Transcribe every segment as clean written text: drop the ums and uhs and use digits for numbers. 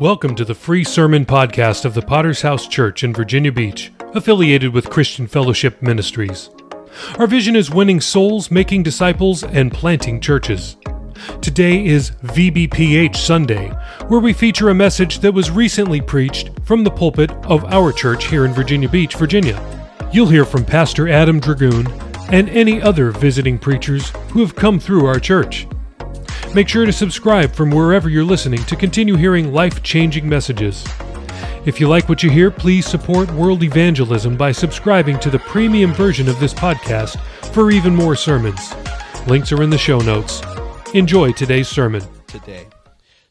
Welcome to the free sermon podcast of the Potter's House Church in Virginia Beach, affiliated with Christian Fellowship Ministries. Our vision is winning souls, making disciples, and planting churches. Today is VBPH Sunday, where we feature a message that was recently preached from the pulpit of our church here in Virginia Beach, Virginia. You'll hear from Pastor Adam Dragoon and any other visiting preachers who have come through our church. Make sure to subscribe from wherever you're listening to continue hearing life-changing messages. If you like what you hear, please support World Evangelism by subscribing to the premium version of this podcast for even more sermons. Links are in the show notes. Enjoy today's sermon.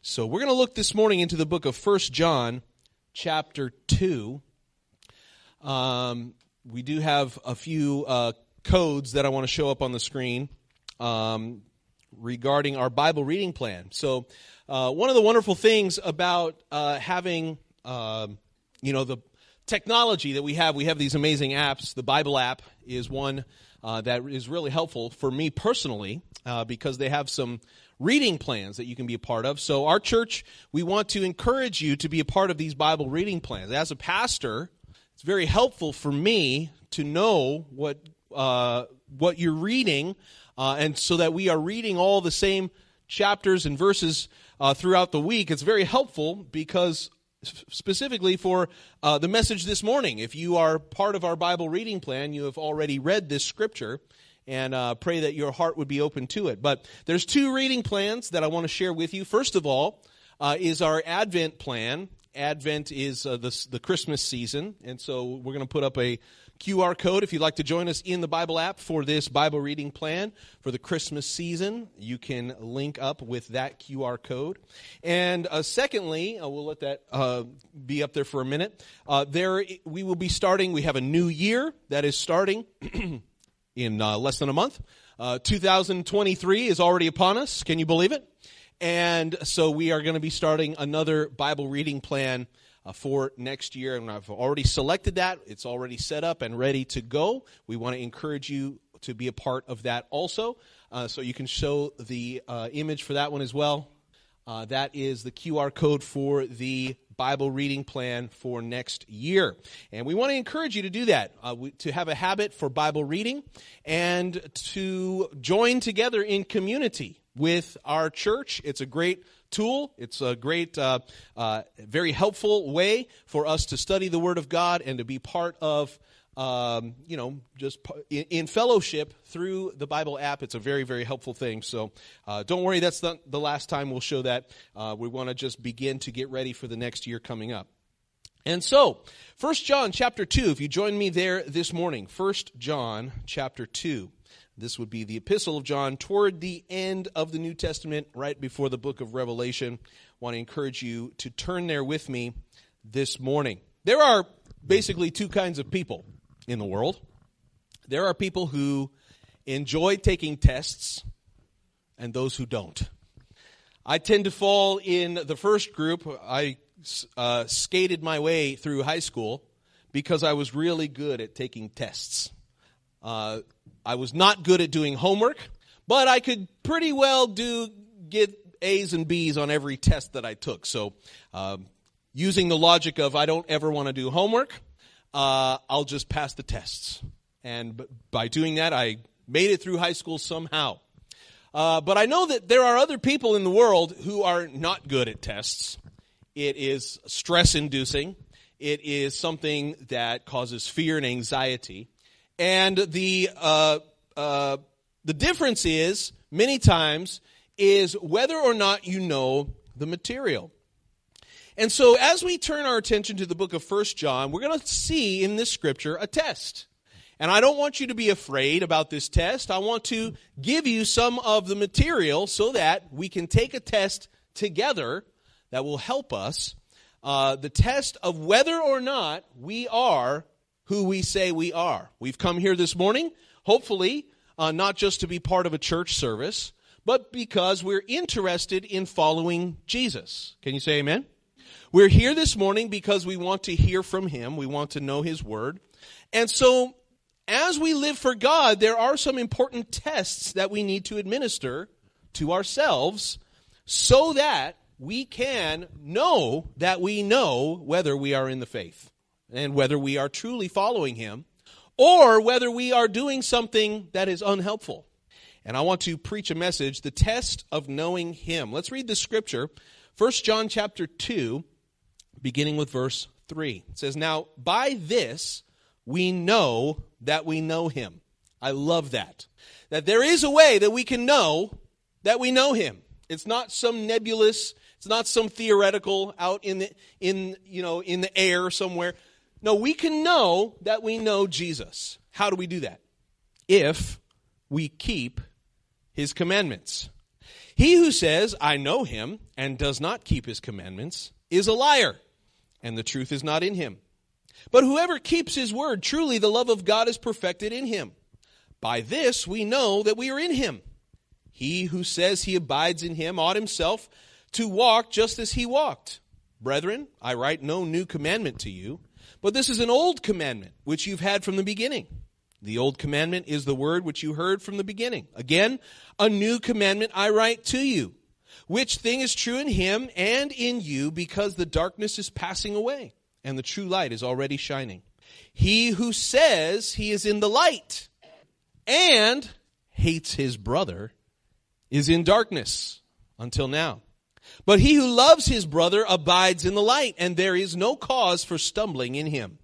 So we're going to look this morning into the book of 1 John chapter 2. We do have a few codes that I want to show up on the screen. Regarding our Bible reading plan. So one of the wonderful things about having, the technology that we have these amazing apps. The Bible app is one that is really helpful for me personally because they have some reading plans that you can be a part of. So our church, we want to encourage you to be a part of these Bible reading plans. As a pastor, it's very helpful for me to know what you're reading, and so that we are reading all the same chapters and verses throughout the week. It's very helpful because specifically for the message this morning, if you are part of our Bible reading plan, you have already read this scripture, and pray that your heart would be open to it. But there's two reading plans that I want to share with you. First of all is our Advent plan. Advent is the Christmas season, and so we're going to put up a QR code if you'd like to join us in the Bible app for this Bible reading plan for the Christmas season. You can link up with that QR code. And secondly, we'll let that be up there for a minute. We will be starting, we have a new year that is starting in less than a month. 2023 is already upon us. Can you believe it? And so we are going to be starting another Bible reading plan for next year, and I've already selected that. It's already set up and ready to go. We want to encourage you to be a part of that also, so you can show the image for that one as well. That is the QR code for the Bible reading plan for next year, and we want to encourage you to do that, to have a habit for Bible reading, and to join together in community with our church. It's a great tool. It's a great, very helpful way for us to study the Word of God and to be part of, just in fellowship through the Bible app. It's a very, very helpful thing. So don't worry, that's not the last time we'll show that. We want to just begin to get ready for the next year coming up. And so, 1 John chapter 2, if you join me there this morning, 1 John chapter 2. This would be the Epistle of John toward the end of the New Testament, right before the book of Revelation. I want to encourage you to turn there with me this morning. There are basically two kinds of people in the world. There are people who enjoy taking tests and those who don't. I tend to fall in the first group. I skated my way through high school because I was really good at taking tests. I was not good at doing homework, but I could pretty well get A's and B's on every test that I took. So using the logic of I don't ever want to do homework, I'll just pass the tests. And by doing that, I made it through high school somehow. But I know that there are other people in the world who are not good at tests. It is stress-inducing. It is something that causes fear and anxiety. And the difference is, many times, is whether or not you know the material. And so as we turn our attention to the book of 1 John, we're going to see in this scripture a test. And I don't want you to be afraid about this test. I want to give you some of the material so that we can take a test together that will help us. The test of whether or not we are who we say we are. We've come here this morning, hopefully, not just to be part of a church service, but because we're interested in following Jesus. Can you say amen? We're here this morning because we want to hear from him. We want to know his word. And so, as we live for God, there are some important tests that we need to administer to ourselves so that we can know that we know whether we are in the faith and whether we are truly following him or whether we are doing something that is unhelpful. And I want to preach a message, the test of knowing him. Let's read the scripture, 1 John chapter 2, beginning with verse 3. It says, "Now by this we know that we know him." I love that. That there is a way that we can know that we know him. It's not some nebulous, it's not some theoretical out in the air somewhere. No, we can know that we know Jesus. How do we do that? If we keep his commandments. He who says, "I know him," and does not keep his commandments is a liar, and the truth is not in him. But whoever keeps his word, truly the love of God is perfected in him. By this we know that we are in him. He who says he abides in him ought himself to walk just as he walked. Brethren, I write no new commandment to you, but this is an old commandment which you've had from the beginning. The old commandment is the word which you heard from the beginning. Again, a new commandment I write to you, which thing is true in him and in you, because the darkness is passing away and the true light is already shining. He who says he is in the light and hates his brother is in darkness until now. But he who loves his brother abides in the light, and there is no cause for stumbling in him.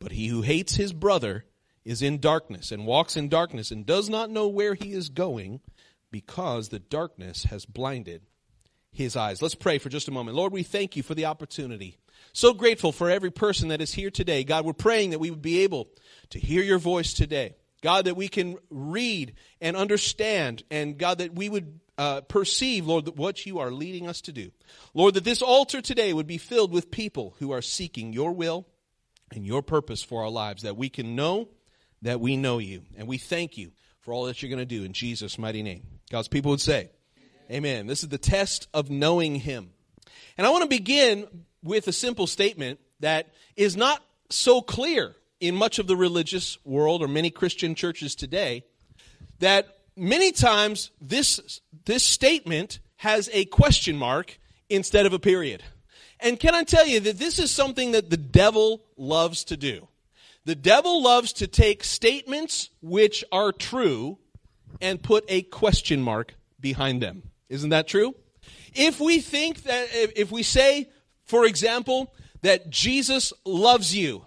But he who hates his brother is in darkness and walks in darkness and does not know where he is going, because the darkness has blinded his eyes. Let's pray for just a moment. Lord, we thank you for the opportunity. So grateful for every person that is here today. God, we're praying that we would be able to hear your voice today. God, that we can read and understand, and God, that we would perceive, Lord, that what you are leading us to do. Lord, that this altar today would be filled with people who are seeking your will and your purpose for our lives, that we can know that we know you. And we thank you for all that you're going to do in Jesus' mighty name. God's people would say, amen. This is the test of knowing him. And I want to begin with a simple statement that is not so clear in much of the religious world or many Christian churches today, that many times this statement has a question mark instead of a period. And can I tell you that this is something that the devil loves to do? The devil loves to take statements which are true and put a question mark behind them. Isn't that true? If we say, for example, that Jesus loves you,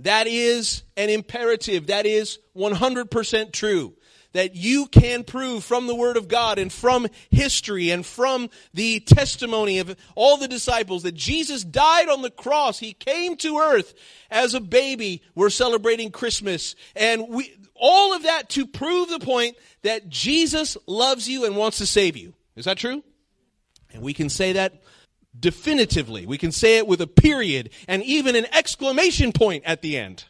that is an imperative. That is 100% true. That you can prove from the Word of God and from history and from the testimony of all the disciples that Jesus died on the cross. He came to earth as a baby. We're celebrating Christmas. And all of that to prove the point that Jesus loves you and wants to save you. Is that true? And we can say that definitively. We can say it with a period and even an exclamation point at the end.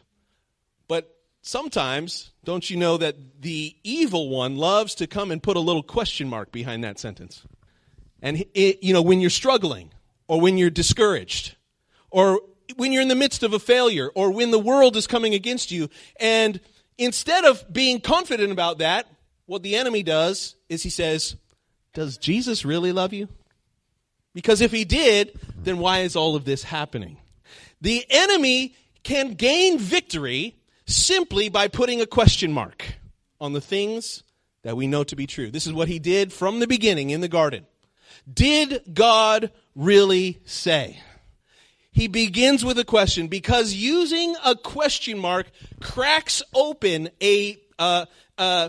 But sometimes, don't you know that the evil one loves to come and put a little question mark behind that sentence? And, when you're struggling, or when you're discouraged, or when you're in the midst of a failure, or when the world is coming against you, and instead of being confident about that, what the enemy does is he says, "Does Jesus really love you? Because if he did, then why is all of this happening?" The enemy can gain victory simply by putting a question mark on the things that we know to be true. This is what he did from the beginning in the garden. Did God really say? He begins with a question, because using a question mark cracks open a lie.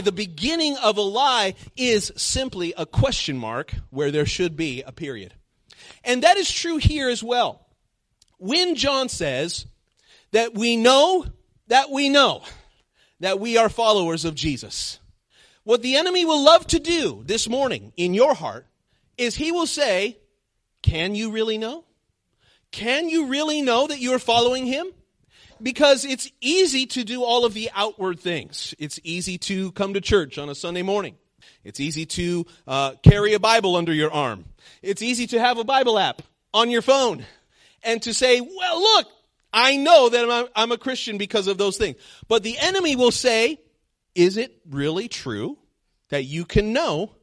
The beginning of a lie is simply a question mark where there should be a period. And that is true here as well. When John says that we know that we know that we are followers of Jesus, what the enemy will love to do this morning in your heart is he will say, "Can you really know? Can you really know that you are following him?" Because it's easy to do all of the outward things. It's easy to come to church on a Sunday morning. It's easy to carry a Bible under your arm. It's easy to have a Bible app on your phone and to say, "Well, look, I know that I'm a Christian because of those things." But the enemy will say, "Is it really true that you can know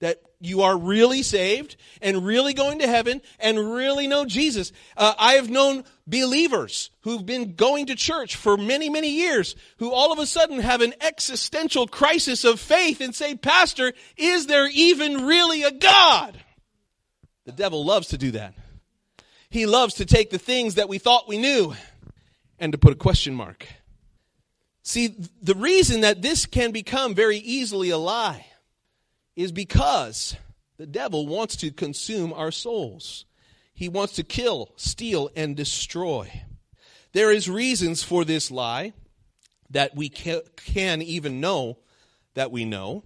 that you are really saved and really going to heaven and really know Jesus. I have known believers who've been going to church for many, many years who all of a sudden have an existential crisis of faith and say, Pastor, is there even really a God? The devil loves to do that. He loves to take the things that we thought we knew and to put a question mark. See, the reason that this can become very easily a lie is because the devil wants to consume our souls. He wants to kill, steal, and destroy. There is reasons for this lie that we can even know that we know,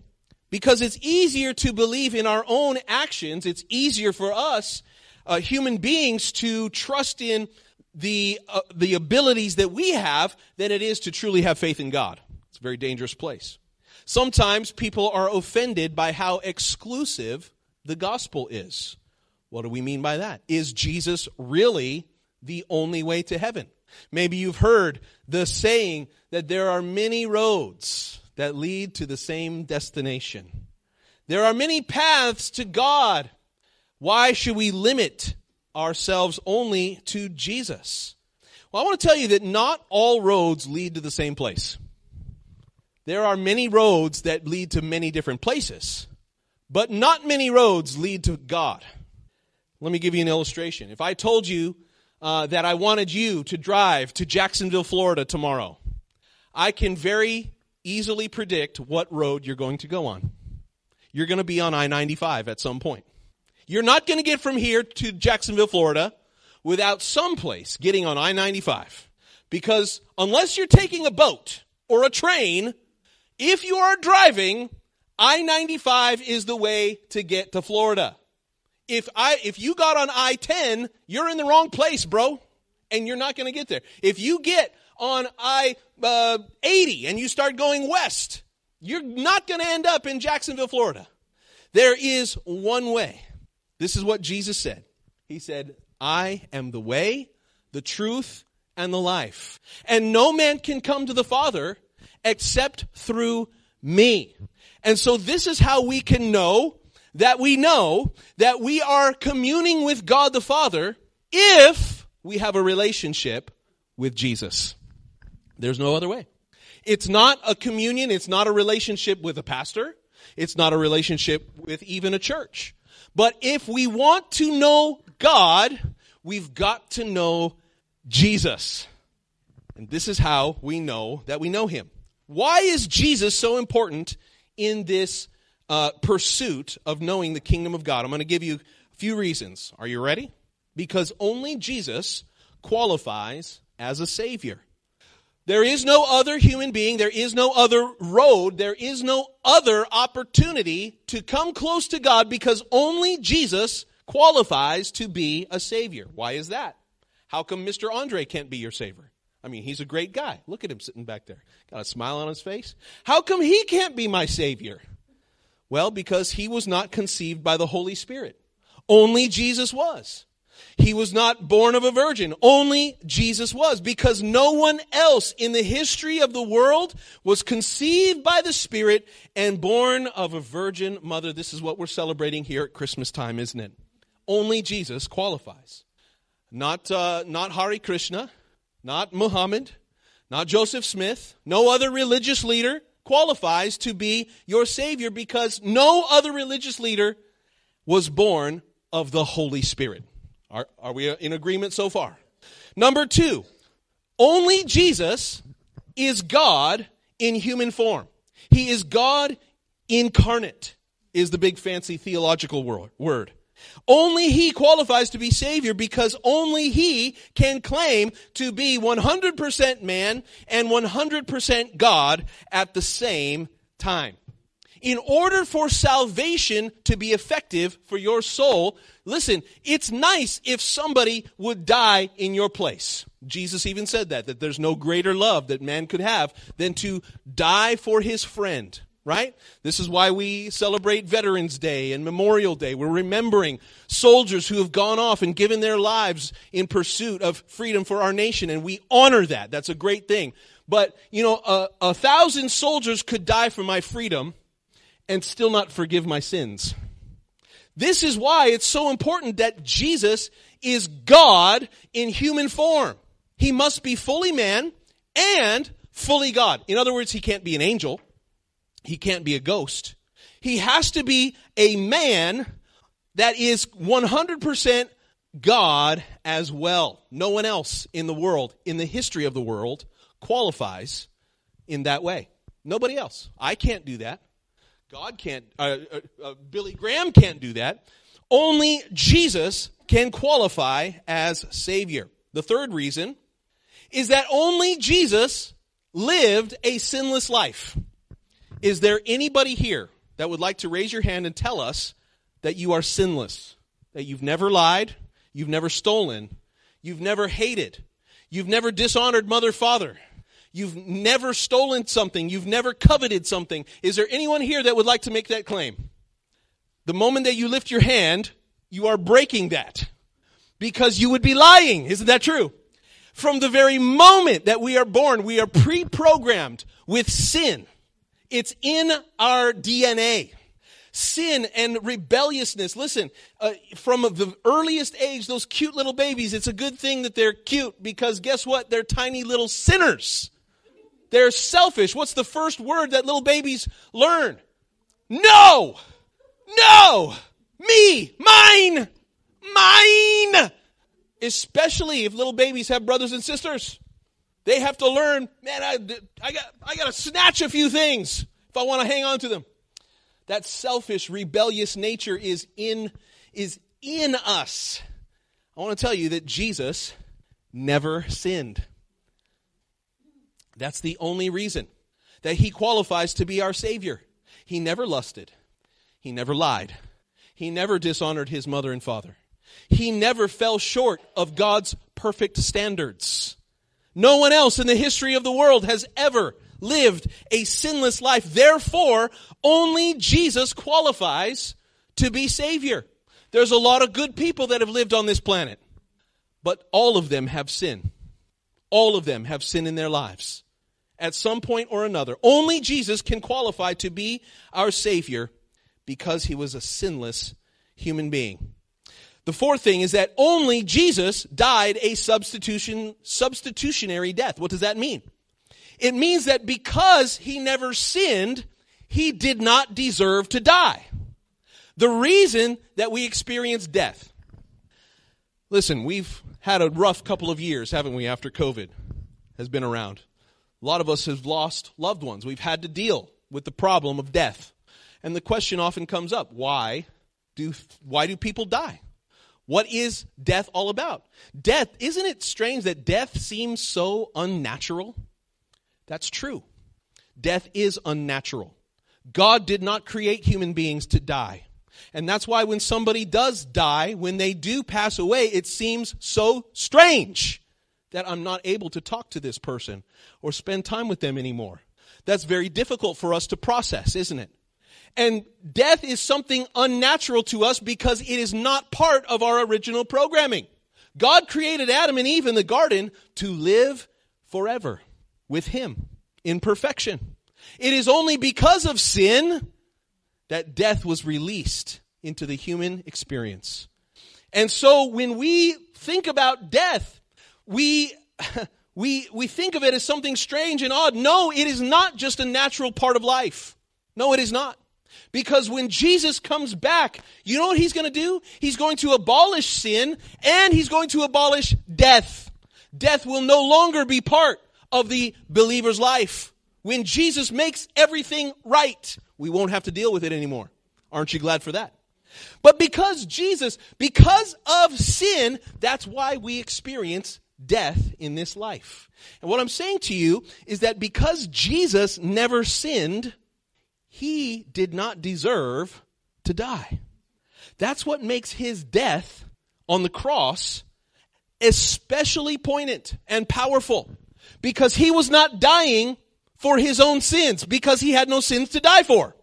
because it's easier to believe in our own actions. It's easier for us, human beings, to trust in the abilities that we have than it is to truly have faith in God. It's a very dangerous place. Sometimes people are offended by how exclusive the gospel is. What do we mean by that? Is Jesus really the only way to heaven? Maybe you've heard the saying that there are many roads that lead to the same destination. There are many paths to God. Why should we limit ourselves only to Jesus? Well, I want to tell you that not all roads lead to the same place. There are many roads that lead to many different places, but not many roads lead to God. Let me give you an illustration. If I told you that I wanted you to drive to Jacksonville, Florida tomorrow, I can very easily predict what road you're going to go on. You're going to be on I-95 at some point. You're not going to get from here to Jacksonville, Florida without someplace getting on I-95, because unless you're taking a boat or a train, if you are driving, I-95 is the way to get to Florida. If you got on I-10, you're in the wrong place, bro, and you're not going to get there. If you get on I-80 and you start going west, you're not going to end up in Jacksonville, Florida. There is one way. This is what Jesus said. He said, I am the way, the truth, and the life. And no man can come to the Father except through me. And so this is how we can know that we are communing with God the Father if we have a relationship with Jesus. There's no other way. It's not a communion. It's not a relationship with a pastor. It's not a relationship with even a church. But if we want to know God, we've got to know Jesus. And this is how we know that we know him. Why is Jesus so important in this pursuit of knowing the kingdom of God? I'm going to give you a few reasons. Are you ready? Because only Jesus qualifies as a Savior. There is no other human being. There is no other road. There is no other opportunity to come close to God, because only Jesus qualifies to be a Savior. Why is that? How come Mr. Andre can't be your Savior? I mean, he's a great guy. Look at him sitting back there. Got a smile on his face. How come he can't be my Savior? Well, because he was not conceived by the Holy Spirit. Only Jesus was. He was not born of a virgin. Only Jesus was. Because no one else in the history of the world was conceived by the Spirit and born of a virgin mother. This is what we're celebrating here at Christmas time, isn't it? Only Jesus qualifies. Not Hare Krishna, not Muhammad, not Joseph Smith. No other religious leader qualifies to be your Savior, because no other religious leader was born of the Holy Spirit. Are we in agreement so far? Number two, only Jesus is God in human form. He is God incarnate, is the big fancy theological word. Only he qualifies to be Savior, because only he can claim to be 100% man and 100% God at the same time. In order for salvation to be effective for your soul, listen, it's nice if somebody would die in your place. Jesus even said that there's no greater love that man could have than to die for his friend. Right? This is why we celebrate Veterans Day and Memorial Day. We're remembering soldiers who have gone off and given their lives in pursuit of freedom for our nation, and we honor that. That's a great thing. But, you know, 1,000 soldiers could die for my freedom and still not forgive my sins. This is why it's so important that Jesus is God in human form. He must be fully man and fully God. In other words, he can't be an angel. He can't be a ghost. He has to be a man that is 100% God as well. No one else in the world, in the history of the world, qualifies in that way. Nobody else. I can't do that. God can't. Billy Graham can't do that. Only Jesus can qualify as Savior. The third reason is that only Jesus lived a sinless life. Is there anybody here that would like to raise your hand and tell us that you are sinless, that you've never lied, you've never stolen, you've never hated, you've never dishonored mother, father, you've never stolen something, you've never coveted something? Is there anyone here that would like to make that claim? The moment that you lift your hand, you are breaking that because you would be lying. Isn't that true? From the very moment that we are born, we are pre-programmed with sin. It's in our DNA. Sin and rebelliousness. Listen, from the earliest age, those cute little babies, it's a good thing that they're cute because guess what? They're tiny little sinners. They're selfish. What's the first word that little babies learn? No! No! Me! Mine! Mine! Especially if little babies have brothers and sisters. They have to learn, man, I got to snatch a few things if I want to hang on to them. That selfish, rebellious nature is in us. I want to tell you that Jesus never sinned. That's the only reason that he qualifies to be our Savior. He never lusted. He never lied. He never dishonored his mother and father. He never fell short of God's perfect standards. No one else in the history of the world has ever lived a sinless life. Therefore, only Jesus qualifies to be Savior. There's a lot of good people that have lived on this planet, but all of them have sin. All of them have sin in their lives at some point or another. Only Jesus can qualify to be our Savior because he was a sinless human being. The fourth thing is that only Jesus died a substitutionary death. What does that mean? It means that because he never sinned, he did not deserve to die. The reason that we experience death. Listen, we've had a rough couple of years, haven't we, after COVID has been around. A lot of us have lost loved ones. We've had to deal with the problem of death. And the question often comes up, why do people die? What is death all about? Death, isn't it strange that death seems so unnatural? That's true. Death is unnatural. God did not create human beings to die. And that's why when somebody does die, when they do pass away, it seems so strange that I'm not able to talk to this person or spend time with them anymore. That's very difficult for us to process, isn't it? And death is something unnatural to us because it is not part of our original programming. God created Adam and Eve in the garden to live forever with him in perfection. It is only because of sin that death was released into the human experience. And so when we think about death, we think of it as something strange and odd. No, it is not just a natural part of life. No, it is not. Because when Jesus comes back, you know what he's going to do? He's going to abolish sin and he's going to abolish death. Death will no longer be part of the believer's life. When Jesus makes everything right, we won't have to deal with it anymore. Aren't you glad for that? But because of sin, that's why we experience death in this life. And what I'm saying to you is that because Jesus never sinned, he did not deserve to die. That's what makes his death on the cross especially poignant and powerful, because he was not dying for his own sins, because he had no sins to die for.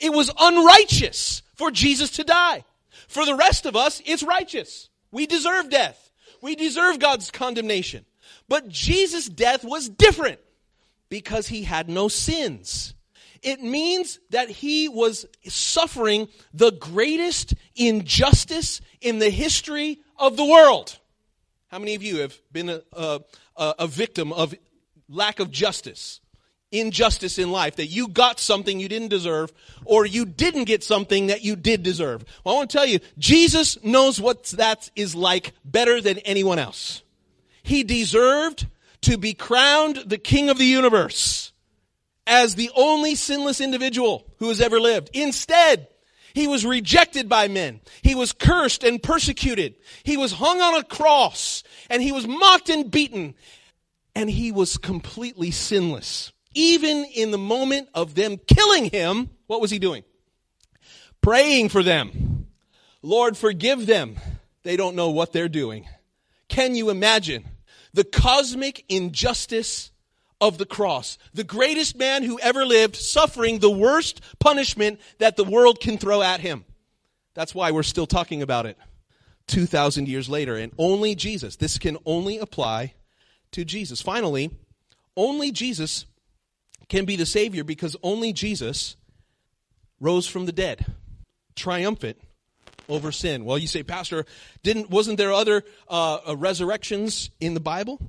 It was unrighteous for Jesus to die. For the rest of us, it's righteous. We deserve death. We deserve God's condemnation. But Jesus' death was different because he had no sins. it means that he was suffering the greatest injustice in the history of the world. How many of you have been a victim of lack of justice, injustice in life, that you got something you didn't deserve or you didn't get something that you did deserve? Well, I want to tell you, Jesus knows what that is like better than anyone else. He deserved to be crowned the King of the universe as the only sinless individual who has ever lived. Instead, he was rejected by men. He was cursed and persecuted. He was hung on a cross, and he was mocked and beaten, and he was completely sinless. Even in the moment of them killing him, what was he doing? Praying for them. Lord, forgive them. They don't know what they're doing. Can you imagine the cosmic injustice of the cross? The greatest man who ever lived suffering the worst punishment that the world can throw at him. That's why we're still talking about it 2,000 years later. And only Jesus. This can only apply to Jesus. Finally, only Jesus can be the Savior because only Jesus rose from the dead, triumphant over sin. Well, you say, Pastor, wasn't there other resurrections in the Bible?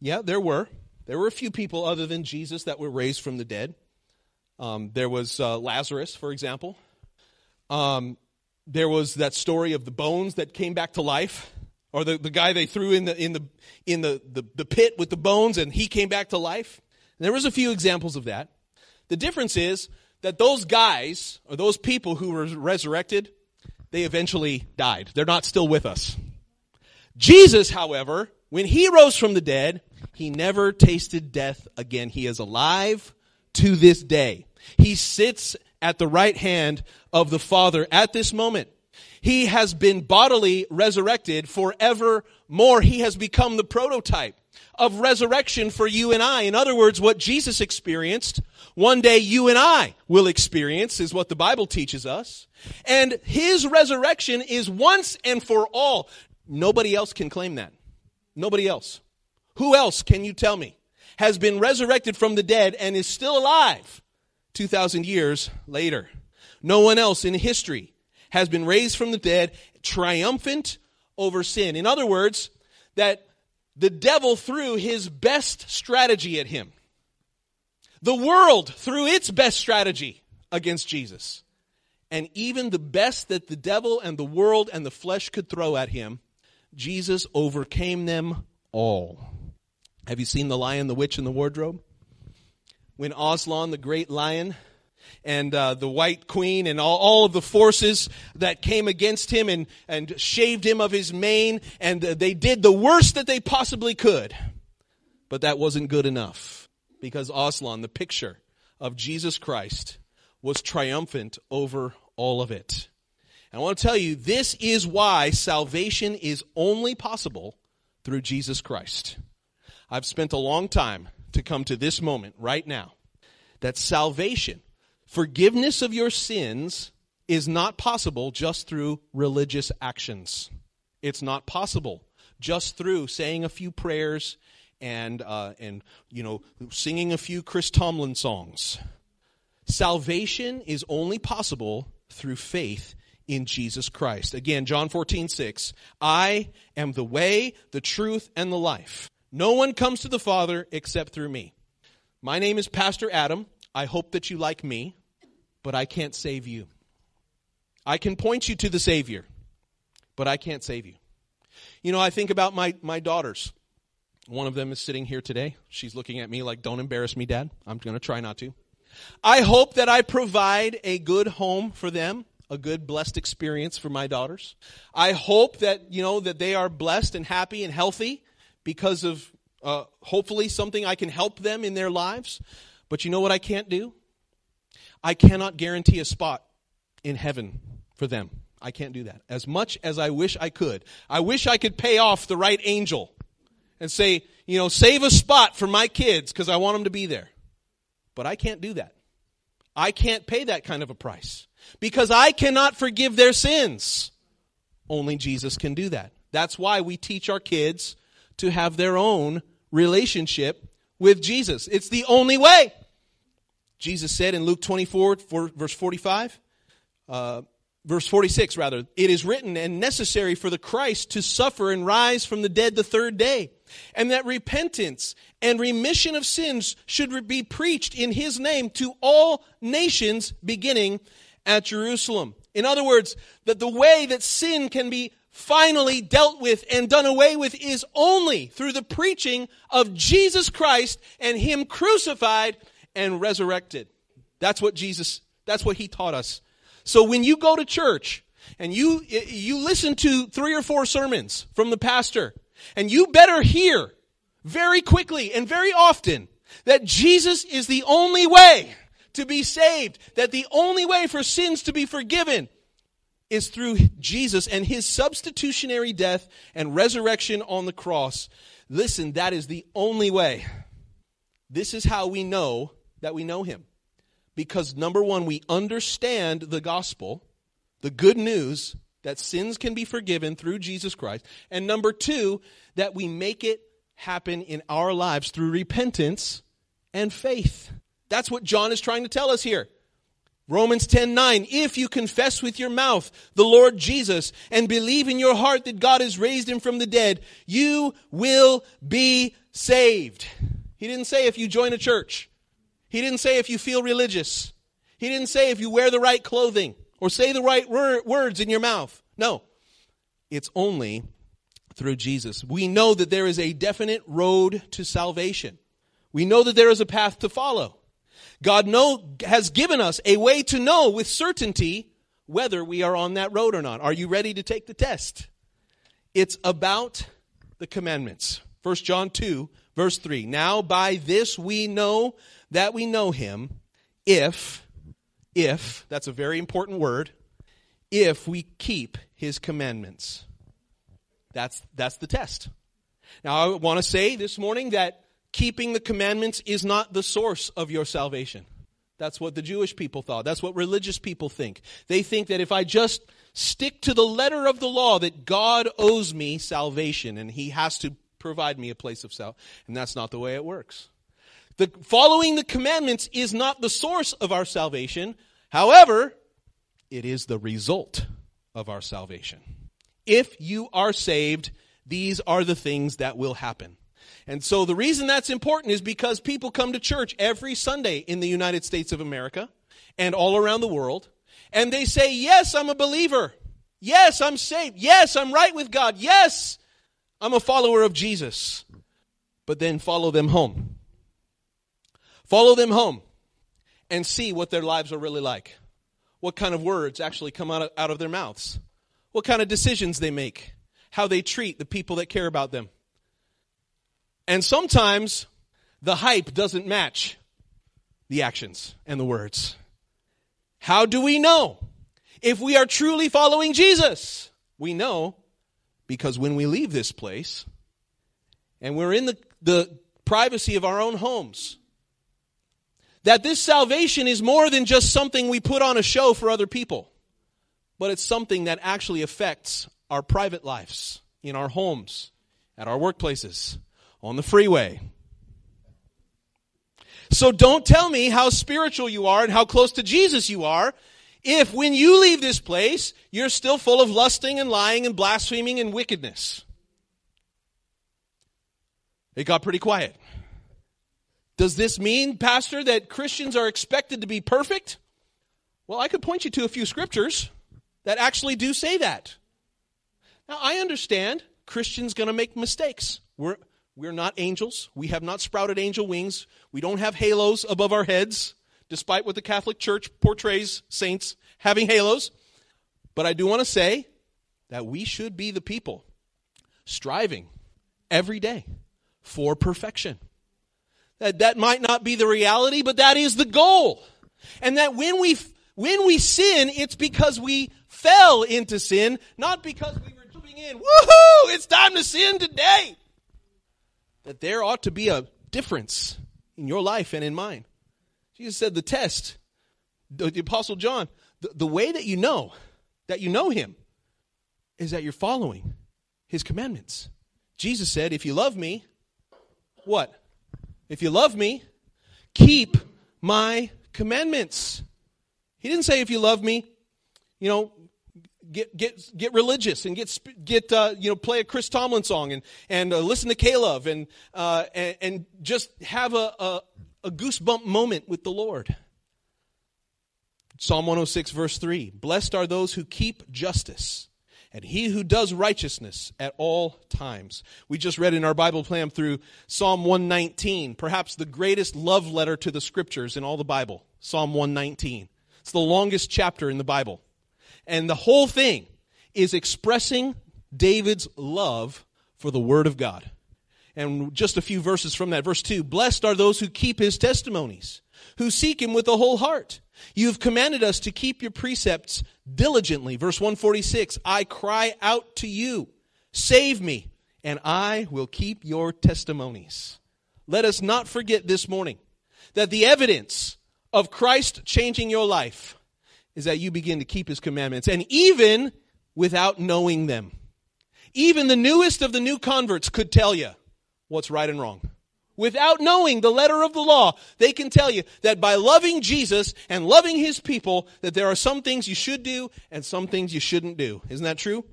Yeah, there were. There were a few people other than Jesus that were raised from the dead. There was Lazarus, for example. There was that story of the bones that came back to life, or the guy they threw in the pit with the bones, and he came back to life. And there was a few examples of that. The difference is that those guys or those people who were resurrected, they eventually died. They're not still with us. Jesus, however, when he rose from the dead, he never tasted death again. He is alive to this day. He sits at the right hand of the Father at this moment. He has been bodily resurrected forevermore. He has become the prototype of resurrection for you and I. In other words, what Jesus experienced, one day you and I will experience, is what the Bible teaches us. And his resurrection is once and for all. Nobody else can claim that. Nobody else. Who else can you tell me has been resurrected from the dead and is still alive 2,000 years later? No one else in history has been raised from the dead, triumphant over sin. In other words, that the devil threw his best strategy at him. The world threw its best strategy against Jesus. And even the best that the devil and the world and the flesh could throw at him, Jesus overcame them all. Have you seen The Lion, the Witch, and the Wardrobe? When Aslan, the great lion, and the White Queen and all of the forces that came against him and shaved him of his mane, and they did the worst that they possibly could. But that wasn't good enough, because Aslan, the picture of Jesus Christ, was triumphant over all of it. And I want to tell you, this is why salvation is only possible through Jesus Christ. I've spent a long time to come to this moment right now, that salvation, forgiveness of your sins, is not possible just through religious actions. It's not possible just through saying a few prayers and singing a few Chris Tomlin songs. Salvation is only possible through faith in Jesus Christ. Again, John 14:6, I am the way, the truth, and the life. No one comes to the Father except through me. My name is Pastor Adam. I hope that you like me, but I can't save you. I can point you to the Savior, but I can't save you. You know, I think about my daughters. One of them is sitting here today. She's looking at me like, don't embarrass me, Dad. I'm going to try not to. I hope that I provide a good home for them, a good, blessed experience for my daughters. I hope that, that they are blessed and happy and healthy because of hopefully something I can help them in their lives. But you know what I can't do? I cannot guarantee a spot in heaven for them. I can't do that. As much as I wish I could. I wish I could pay off the right angel and say, save a spot for my kids because I want them to be there. But I can't do that. I can't pay that kind of a price because I cannot forgive their sins. Only Jesus can do that. That's why we teach our kids to have their own relationship with Jesus. It's the only way. Jesus said in Luke 24, verse 45, verse 46 rather, "It is written and necessary for the Christ to suffer and rise from the dead the third day, and that repentance and remission of sins should be preached in his name to all nations, beginning at Jerusalem." In other words, that the way that sin can be finally dealt with and done away with is only through the preaching of Jesus Christ and him crucified and resurrected. That's what he taught us. So when you go to church and you listen to 3 or 4 sermons from the pastor, and you better hear very quickly and very often that Jesus is the only way to be saved, that the only way for sins to be forgiven is through Jesus and his substitutionary death and resurrection on the cross. Listen, that is the only way. This is how we know that we know him. Because number one, we understand the gospel, the good news that sins can be forgiven through Jesus Christ. And number two, that we make it happen in our lives through repentance and faith. That's what John is trying to tell us here. Romans 10:9, "If you confess with your mouth the Lord Jesus and believe in your heart that God has raised him from the dead, you will be saved." He didn't say if you join a church. He didn't say if you feel religious. He didn't say if you wear the right clothing or say the right words in your mouth. No, it's only through Jesus. We know that there is a definite road to salvation. We know that there is a path to follow. God has given us a way to know with certainty whether we are on that road or not. Are you ready to take the test? It's about the commandments. 1 John 2, verse 3. "Now by this we know that we know him, if, that's a very important word, if we keep his commandments." That's the test. Now, I want to say this morning that keeping the commandments is not the source of your salvation. That's what the Jewish people thought. That's what religious people think. They think that if I just stick to the letter of the law, that God owes me salvation and he has to provide me a place of salvation. And that's not the way it works. Following the commandments is not the source of our salvation. However, it is the result of our salvation. If you are saved, these are the things that will happen. And so the reason that's important is because people come to church every Sunday in the United States of America and all around the world, and they say, "Yes, I'm a believer. Yes, I'm saved. Yes, I'm right with God. Yes, I'm a follower of Jesus." But then follow them home. Follow them home and see what their lives are really like. What kind of words actually come out of their mouths. What kind of decisions they make. How they treat the people that care about them. And sometimes the hype doesn't match the actions and the words. How do we know if we are truly following Jesus? We know because when we leave this place and we're in the privacy of our own homes, that this salvation is more than just something we put on a show for other people, but it's something that actually affects our private lives, in our homes, at our workplaces, on the freeway. So don't tell me how spiritual you are and how close to Jesus you are if when you leave this place, you're still full of lusting and lying and blaspheming and wickedness. It got pretty quiet. Does this mean, Pastor, that Christians are expected to be perfect? Well, I could point you to a few scriptures that actually do say that. Now, I understand Christians going to make mistakes. We're not angels. We have not sprouted angel wings. We don't have halos above our heads, despite what the Catholic Church portrays saints having halos. But I do want to say that we should be the people striving every day for perfection. That might not be the reality, but that is the goal. And that when we sin, it's because we fell into sin, not because we were jumping in. Woohoo! It's time to sin today. That there ought to be a difference in your life and in mine. Jesus said the test, the Apostle John, the way that you know him is that you're following his commandments. Jesus said, if you love me, what? If you love me, keep my commandments. He didn't say, if you love me, you know, get religious and get play a Chris Tomlin song and listen to K-Love and just have a goosebump moment with the Lord. Psalm 106, verse 3, blessed are those who keep justice, and he who does righteousness at all times. We just read in our Bible plan through Psalm 119, perhaps the greatest love letter to the Scriptures in all the Bible, Psalm 119. It's the longest chapter in the Bible. And the whole thing is expressing David's love for the Word of God. And just a few verses from that, verse 2, blessed are those who keep his testimonies, who seek him with the whole heart. You've commanded us to keep your precepts diligently. Verse 146, I cry out to you, save me, and I will keep your testimonies. Let us not forget this morning that the evidence of Christ changing your life is that you begin to keep his commandments, and even without knowing them. Even the newest of the new converts could tell you what's right and wrong. Without knowing the letter of the law, they can tell you that by loving Jesus and loving his people, that there are some things you should do and some things you shouldn't do. Isn't that true?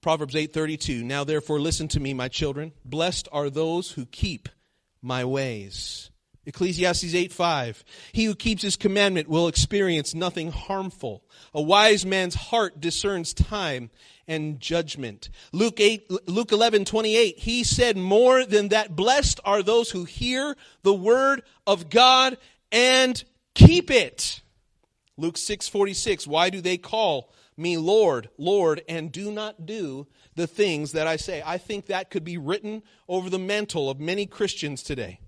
Proverbs 8:32, now therefore listen to me, my children. Blessed are those who keep my ways. Ecclesiastes 8:5, he who keeps his commandment will experience nothing harmful. A wise man's heart discerns time and judgment. Luke 11:28, he said more than that, blessed are those who hear the word of God and keep it. Luke 6:46, why do they call me Lord, Lord, and do not do the things that I say? I think that could be written over the mantle of many Christians today.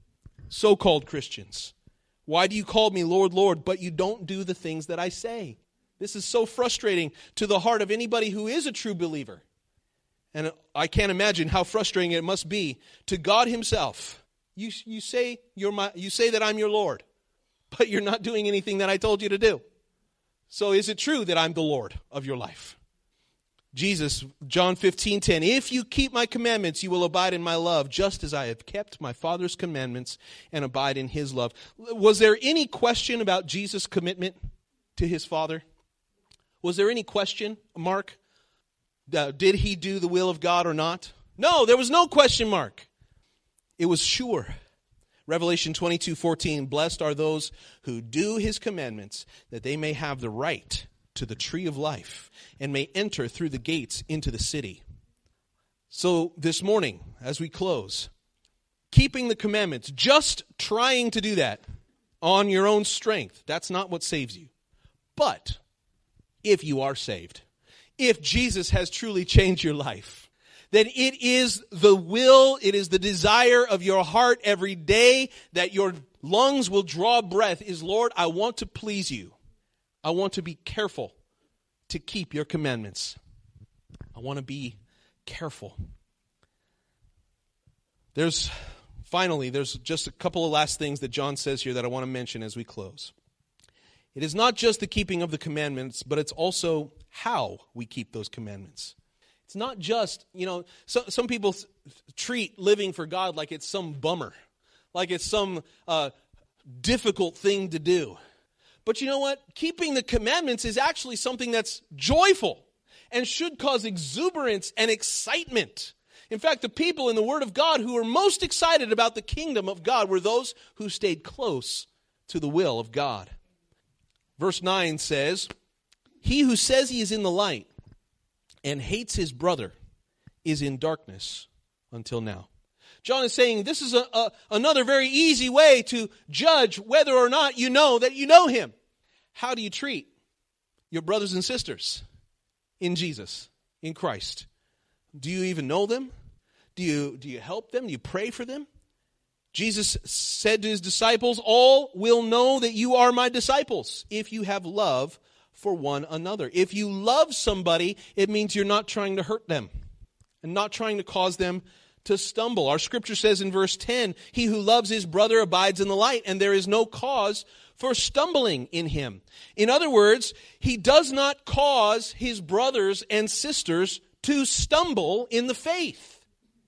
So-called Christians. Why do you call me Lord, Lord, but you don't do the things that I say? This is so frustrating to the heart of anybody who is a true believer. And I can't imagine how frustrating it must be to God himself. You say that I'm your Lord, but you're not doing anything that I told you to do. So is it true that I'm the Lord of your life? Jesus, John 15:10, if you keep my commandments, you will abide in my love, just as I have kept my Father's commandments and abide in his love. Was there any question about Jesus' commitment to his Father? Was there any question, Mark? Did he do the will of God or not? No, there was no question mark. It was sure. Revelation 22:14, blessed are those who do his commandments, that they may have the right to the tree of life and may enter through the gates into the city. So this morning, as we close, keeping the commandments, just trying to do that on your own strength, that's not what saves you. But if you are saved, if Jesus has truly changed your life, then it is the will, it is the desire of your heart every day that your lungs will draw breath is, Lord, I want to please you. I want to be careful to keep your commandments. I want to be careful. Finally, there's just a couple of last things that John says here that I want to mention as we close. It is not just the keeping of the commandments, but it's also how we keep those commandments. It's not just, some people treat living for God like it's some bummer, like it's some difficult thing to do. But you know what? Keeping the commandments is actually something that's joyful and should cause exuberance and excitement. In fact, the people in the Word of God who were most excited about the kingdom of God were those who stayed close to the will of God. Verse 9 says, he who says he is in the light and hates his brother is in darkness until now. John is saying this is another very easy way to judge whether or not you know that you know him. How do you treat your brothers and sisters in Jesus, in Christ? Do you even know them? Do you help them? Do you pray for them? Jesus said to his disciples, all will know that you are my disciples if you have love for one another. If you love somebody, it means you're not trying to hurt them and not trying to cause them to stumble. Our scripture says in verse 10, he who loves his brother abides in the light, and there is no cause for stumbling in him. In other words, he does not cause his brothers and sisters to stumble in the faith.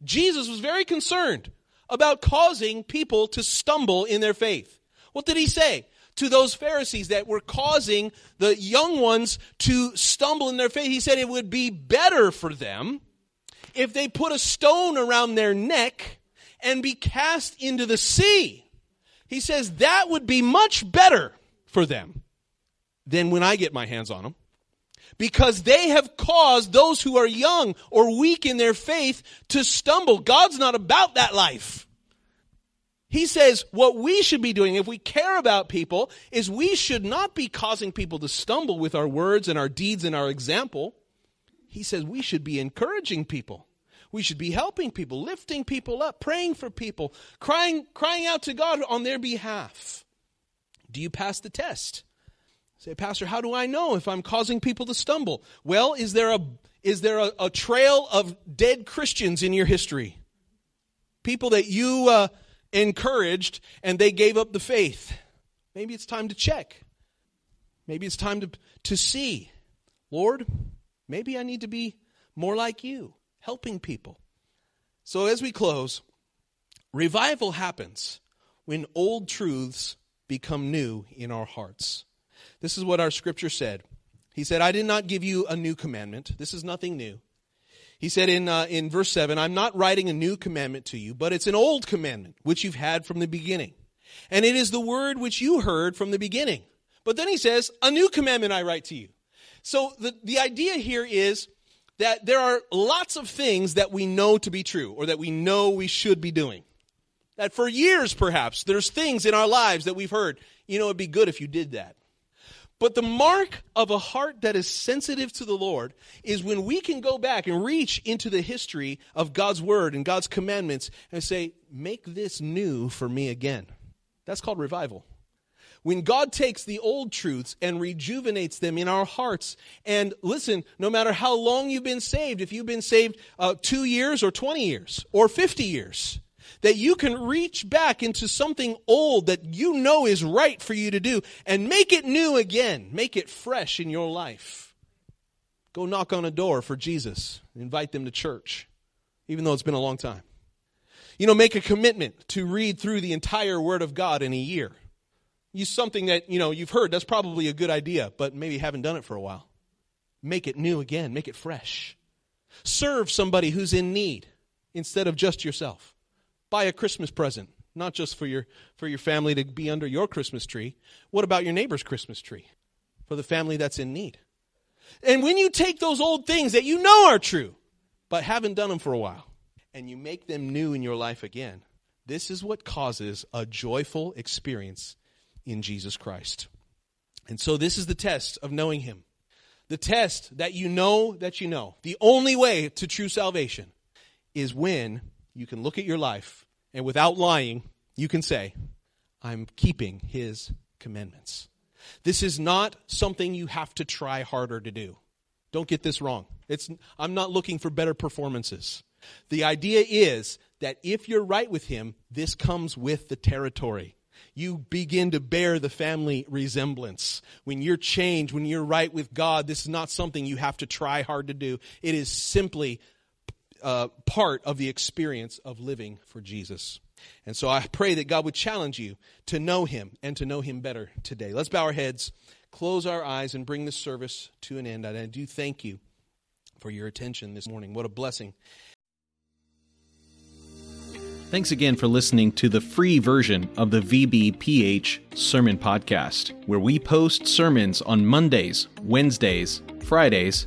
Jesus was very concerned about causing people to stumble in their faith. What did he say to those Pharisees that were causing the young ones to stumble in their faith? He said it would be better for them if they put a stone around their neck and be cast into the sea. He says that would be much better for them than when I get my hands on them, because they have caused those who are young or weak in their faith to stumble. God's not about that life. He says what we should be doing, if we care about people, is we should not be causing people to stumble with our words and our deeds and our example. He says we should be encouraging people. We should be helping people, lifting people up, praying for people, crying out to God on their behalf. Do you pass the test? Say, Pastor, how do I know if I'm causing people to stumble? Well, is there a trail of dead Christians in your history? People that you encouraged and they gave up the faith. Maybe it's time to check. Maybe it's time to see. Lord, maybe I need to be more like you, helping people. So as we close, revival happens when old truths become new in our hearts. This is what our scripture said. He said, I did not give you a new commandment. This is nothing new. He said in verse 7, I'm not writing a new commandment to you, but it's an old commandment, which you've had from the beginning. And it is the word which you heard from the beginning. But then he says, a new commandment I write to you. So the idea here is that there are lots of things that we know to be true, or that we know we should be doing. That for years, perhaps, there's things in our lives that we've heard, it'd be good if you did that. But the mark of a heart that is sensitive to the Lord is when we can go back and reach into the history of God's word and God's commandments and say, make this new for me again. That's called revival. When God takes the old truths and rejuvenates them in our hearts, and listen, no matter how long you've been saved, if you've been saved 2 years or 20 years or 50 years, that you can reach back into something old that you know is right for you to do and make it new again. Make it fresh in your life. Go knock on a door for Jesus. Invite them to church, even though it's been a long time. Make a commitment to read through the entire Word of God in a year. Use something that, you've heard. That's probably a good idea, but maybe haven't done it for a while. Make it new again. Make it fresh. Serve somebody who's in need instead of just yourself. Buy a Christmas present, not just for your family to be under your Christmas tree. What about your neighbor's Christmas tree? For the family that's in need. And when you take those old things that you know are true, but haven't done them for a while, and you make them new in your life again, this is what causes a joyful experience in Jesus Christ. And so this is the test of knowing him. The test that you know. The only way to true salvation is when you can look at your life, and without lying, you can say, I'm keeping his commandments. This is not something you have to try harder to do. Don't get this wrong. I'm not looking for better performances. The idea is that if you're right with him, this comes with the territory. You begin to bear the family resemblance. When you're changed, when you're right with God, this is not something you have to try hard to do. It is simply part of the experience of living for Jesus. And so I pray that God would challenge you to know him and to know him better today. Let's bow our heads, close our eyes, and bring this service to an end. And I do thank you for your attention this morning. What a blessing. Thanks again for listening to the free version of the VBPH Sermon Podcast, where we post sermons on Mondays, Wednesdays, Fridays,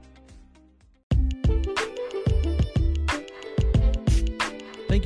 Thank